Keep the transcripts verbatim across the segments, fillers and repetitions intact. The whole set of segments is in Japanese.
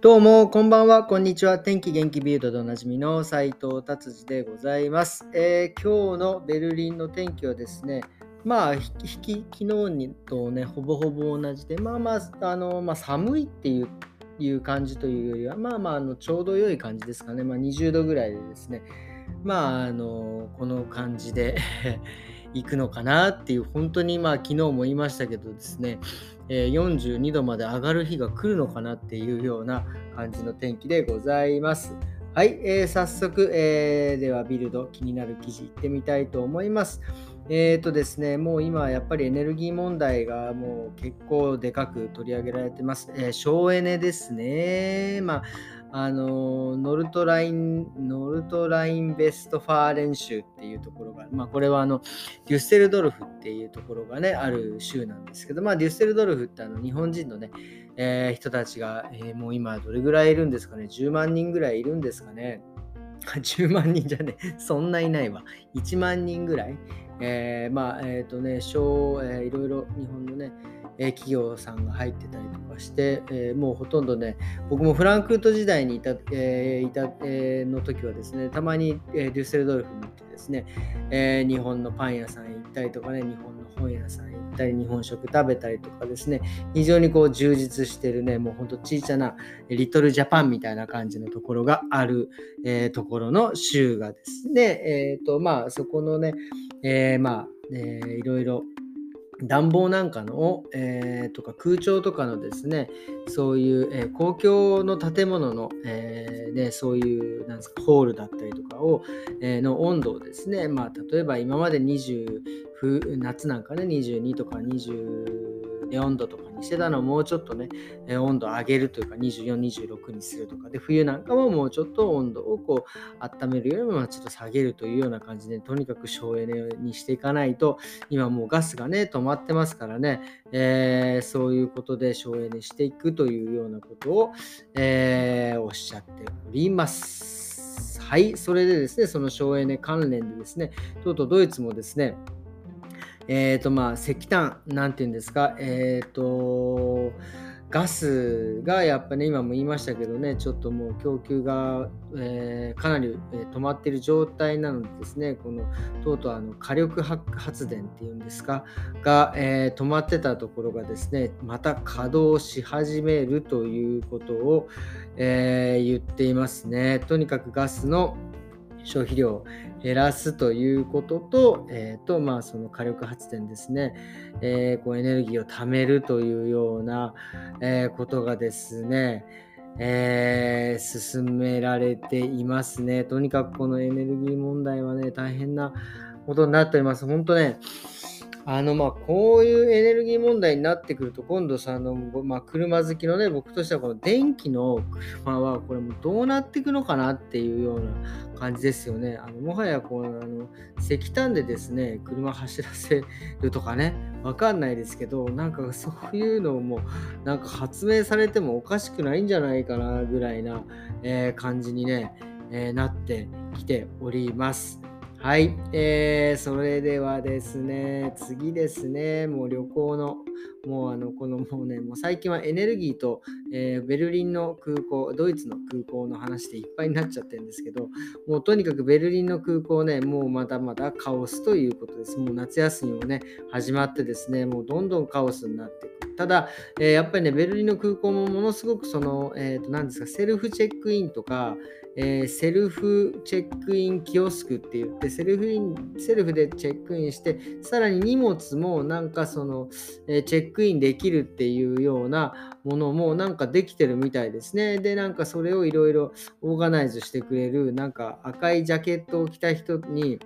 どうもこんばんは、こんにちは。天気元気ビルドでおなじみの斉藤達次でございます。えー、今日のベルリンの天気はですね、まあ引き昨日にとねほぼほぼ同じで、まあまああのまあ寒いっていういう感じというよりは、まあまああのちょうど良い感じですかね。まあにじゅうどぐらいでですね、まああのこの感じで行くのかなっていう、本当にまあ昨日も言いましたけどですね、よんじゅうにどまで上がる日が来るのかなっていうような感じの天気でございます。はい、えー、早速、えー、ではビルド気になる記事いってみたいと思います。えーとですね、もう今やっぱりエネルギー問題がもう結構でかく取り上げられてます。えー、省エネですね。まああのノルトライン、ノルトラインベストファーレン州っていうところが、まあ、これはあのデュッセルドルフっていうところがねある州なんですけど、まあ、デュッセルドルフってあの日本人のね、えー、人たちが、えー、もう今どれぐらいいるんですかね。じゅうまんにんぐらいいるんですかね。じゅうまんにんじゃねそんないないわ。いちまんにんぐらい。えー、まあえっ、ー、とね小、えー、いろいろ日本のね企業さんが入ってたりとかして、えー、もうほとんどね、僕もフランクフルト時代にいた、えーいたえー、の時はですね、たまに、えー、デュッセルドルフに行ってですね、えー、日本のパン屋さん行ったりとかね、日本の本屋さん行ったり、日本食食べたりとかですね、非常にこう充実してるね、もうほんと小さなリトルジャパンみたいな感じのところがある、えー、ところの州がですね、えーとまあ、そこのね、えー、まあ、えー、いろいろ暖房なんかの、えー、とか空調とかのですね、そういう、えー、公共の建物の、えーね、そういうなんですかホールだったりとかを、えー、の温度をですね、まあ、例えば今までにじゅう夏なんかねにじゅうにとかにじゅうよんどとかにしてたのをもうちょっとね、えー、温度を上げるというかにじゅうよん、にじゅうろくにするとかで、冬なんかももうちょっと温度をこう温めるよりもちょっと下げるというような感じで、とにかく省エネにしていかないと、今もうガスがね止まってますからね、えー、そういうことで省エネしていくというようなことを、えー、おっしゃっております。はい、それでですね、その省エネ関連でですね、とうとうドイツもですね、えーとまあ、石炭なんていうんですか、えーとガスがやっぱね今も言いましたけどね、ちょっともう供給が、えー、かなり、えー、止まっている状態なのでですね、このとうとうあの火力発電っていうんですかが、えー、止まってたところがですねまた稼働し始めるということを、えー、言っていますね。とにかくガスの消費量を減らすということと、えーとまあ、その火力発電ですね、えー、こうエネルギーを貯めるというような、えー、ことがですね、えー、進められていますね。とにかくこのエネルギー問題はね大変なことになっております。本当ね、あのまあこういうエネルギー問題になってくると、今度さあの、まあ、車好きのね僕としてはこの電気の車はこれもうどうなっていくのかなっていうような感じですよね。あのもはやこうあの石炭でですね車走らせるとかね、わかんないですけど、なんかそういうのもなんか発明されてもおかしくないんじゃないかなぐらいな、えー、感じにね、えー、なってきております。はい、えー、それではですね、次ですね、もう旅行の、もうあの、このもうね、もう最近はエネルギーと、えー、ベルリンの空港、ドイツの空港の話でいっぱいになっちゃってるんですけど、もうとにかくベルリンの空港ね、もうまだまだカオスということです。もう夏休みもね、始まってですね、もうどんどんカオスになっていく。ただ、えー、やっぱりね、ベルリンの空港もものすごくその、えーと、なんですか、セルフチェックインとか、えー、セルフチェックインキオスクって言ってセルフイン、セルフでチェックインして、さらに荷物もなんかその、えー、チェックインできるっていうようなものもなんかできてるみたいですね。で、なんかそれをいろいろオーガナイズしてくれる、なんか赤いジャケットを着た人に、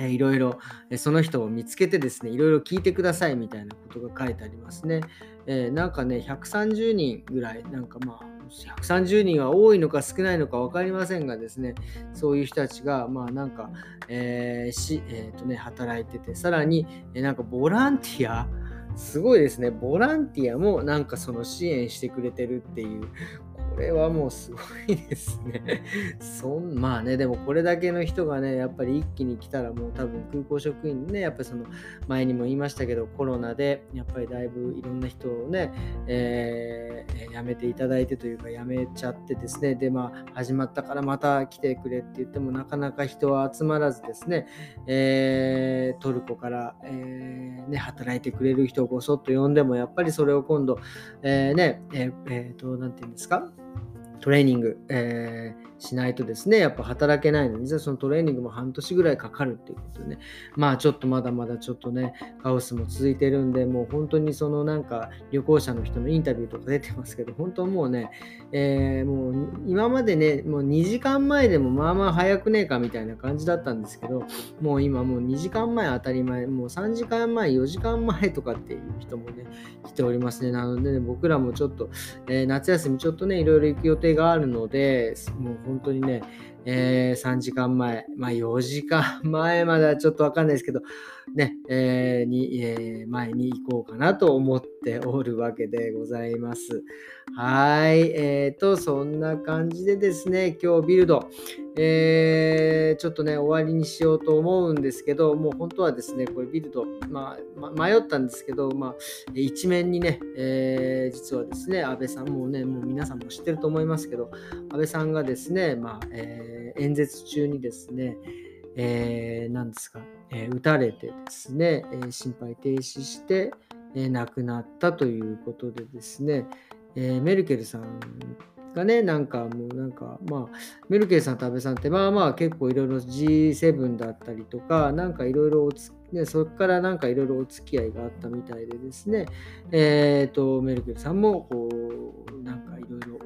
いろいろその人を見つけてですね、いろいろ聞いてくださいみたいなことが書いてありますね。えー、なんかね、ひゃくさんじゅうにんぐらい、なんかまあ、ひゃくさんじゅうにんは多いのか少ないのか分かりませんがですね、そういう人たちがまあなんか、えーしえーとね、働いてて、さらに、えー、なんかボランティア、すごいですね、ボランティアもなんかその支援してくれてるっていう、これはもうすごいですね。そんまあね、でもこれだけの人がね、やっぱり一気に来たらもう多分空港職員ね、やっぱりその前にも言いましたけど、コロナでやっぱりだいぶいろんな人をね、えー、辞めていただいてというか辞めちゃってですね、でまあ始まったからまた来てくれって言ってもなかなか人は集まらずですね、えー、トルコから、えーね、働いてくれる人をごそっと呼んでもやっぱりそれを今度、えー、ねえーえー、となんていうんですか、トレーニング、えー、しないとですね、やっぱ働けないので、そのトレーニングも半年ぐらいかかるっていうことでね、まあちょっとまだまだちょっとね、カオスも続いてるんで、もう本当にそのなんか旅行者の人のインタビューとか出てますけど、本当もうね、えー、もう今までね、もうにじかんまえでもまあまあ早くねえかみたいな感じだったんですけど、もう今もうにじかんまえ当たり前、もうさんじかんまえ、よじかんまえとかっていう人もね、来ておりますね。なので、ね、僕らもちょっと、えー、夏休みちょっとね、いろいろ行く予定があるので、もう本当にね、えー、さんじかんまえ、まあ、よじかんまえまではちょっと分かんないですけど、ねえーにえー、前に行こうかなと思っておるわけでございます。はい、えーと、そんな感じでですね、今日ビルド、えー、ちょっとね、終わりにしようと思うんですけど、もう本当はですね、これビルド、まあま、迷ったんですけど、まあ、一面にね、えー、実はですね、安倍さんもね、もう皆さんも知ってると思いますけど、安倍さんがですね、まあ、えー、演説中にですね、えー、なんですか、えー、撃たれてですね、えー、心肺停止して、えー、亡くなったということでですね、えー、メルケルさんがね、なんかもうなんか、まあ、メルケルさんと安倍さんって、まあまあ結構いろいろ ジーセブン だったりとか、なんかいろいろおつ、ね、そこからなんかいろいろお付き合いがあったみたいでですね、えーと、メルケルさんもこう、なんかいろいろ、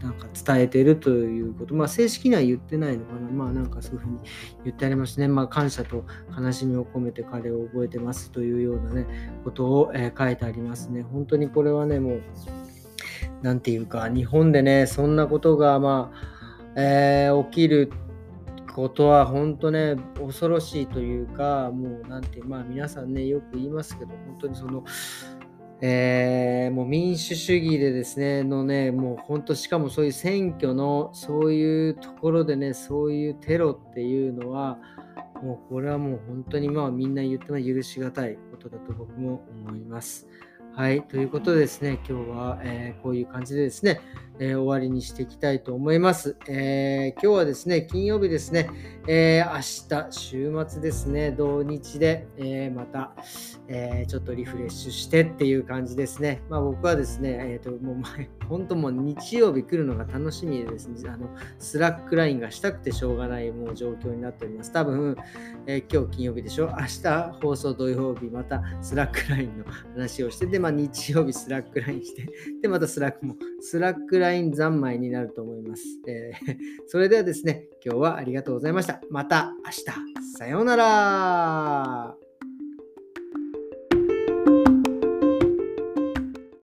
なんか伝えているということ、まあ、正式には言ってないのかな、まあ、なんかそういうふうに言ってありましたね、まあ、感謝と悲しみを込めて彼を覚えてますというような、ね、ことを、えー、書いてありますね。本当にこれはね、もうなんていうか、日本でね、そんなことが、まあえー、起きることは本当ね、恐ろしいというか、もうなんていう、まあ、皆さんね、よく言いますけど、本当にそのえー、もう民主主義でですねのね、もう本当、しかもそういう選挙のそういうところでね、そういうテロっていうのはもうこれはもう本当に、まあみんな言っても許しがたいことだと僕も思います。はい、ということでですね、今日は、えー、こういう感じでですね、えー、終わりにしていきたいと思います。えー、今日はですね、金曜日ですね、えー、明日週末ですね、同日で、えー、また、えー、ちょっとリフレッシュしてっていう感じですね。まあ僕はですね、えーと、もう前、本当もう日曜日来るのが楽しみでですね、あの、スラックラインがしたくてしょうがないもう状況になっております。多分、えー、今日金曜日でしょ、明日放送土曜日、またスラックラインの話をしてて、まあ、日曜日スラックラインしてでまたスラックもスラックライン三昧になると思います、えー、それではですね、今日はありがとうございました。また明日、さようなら。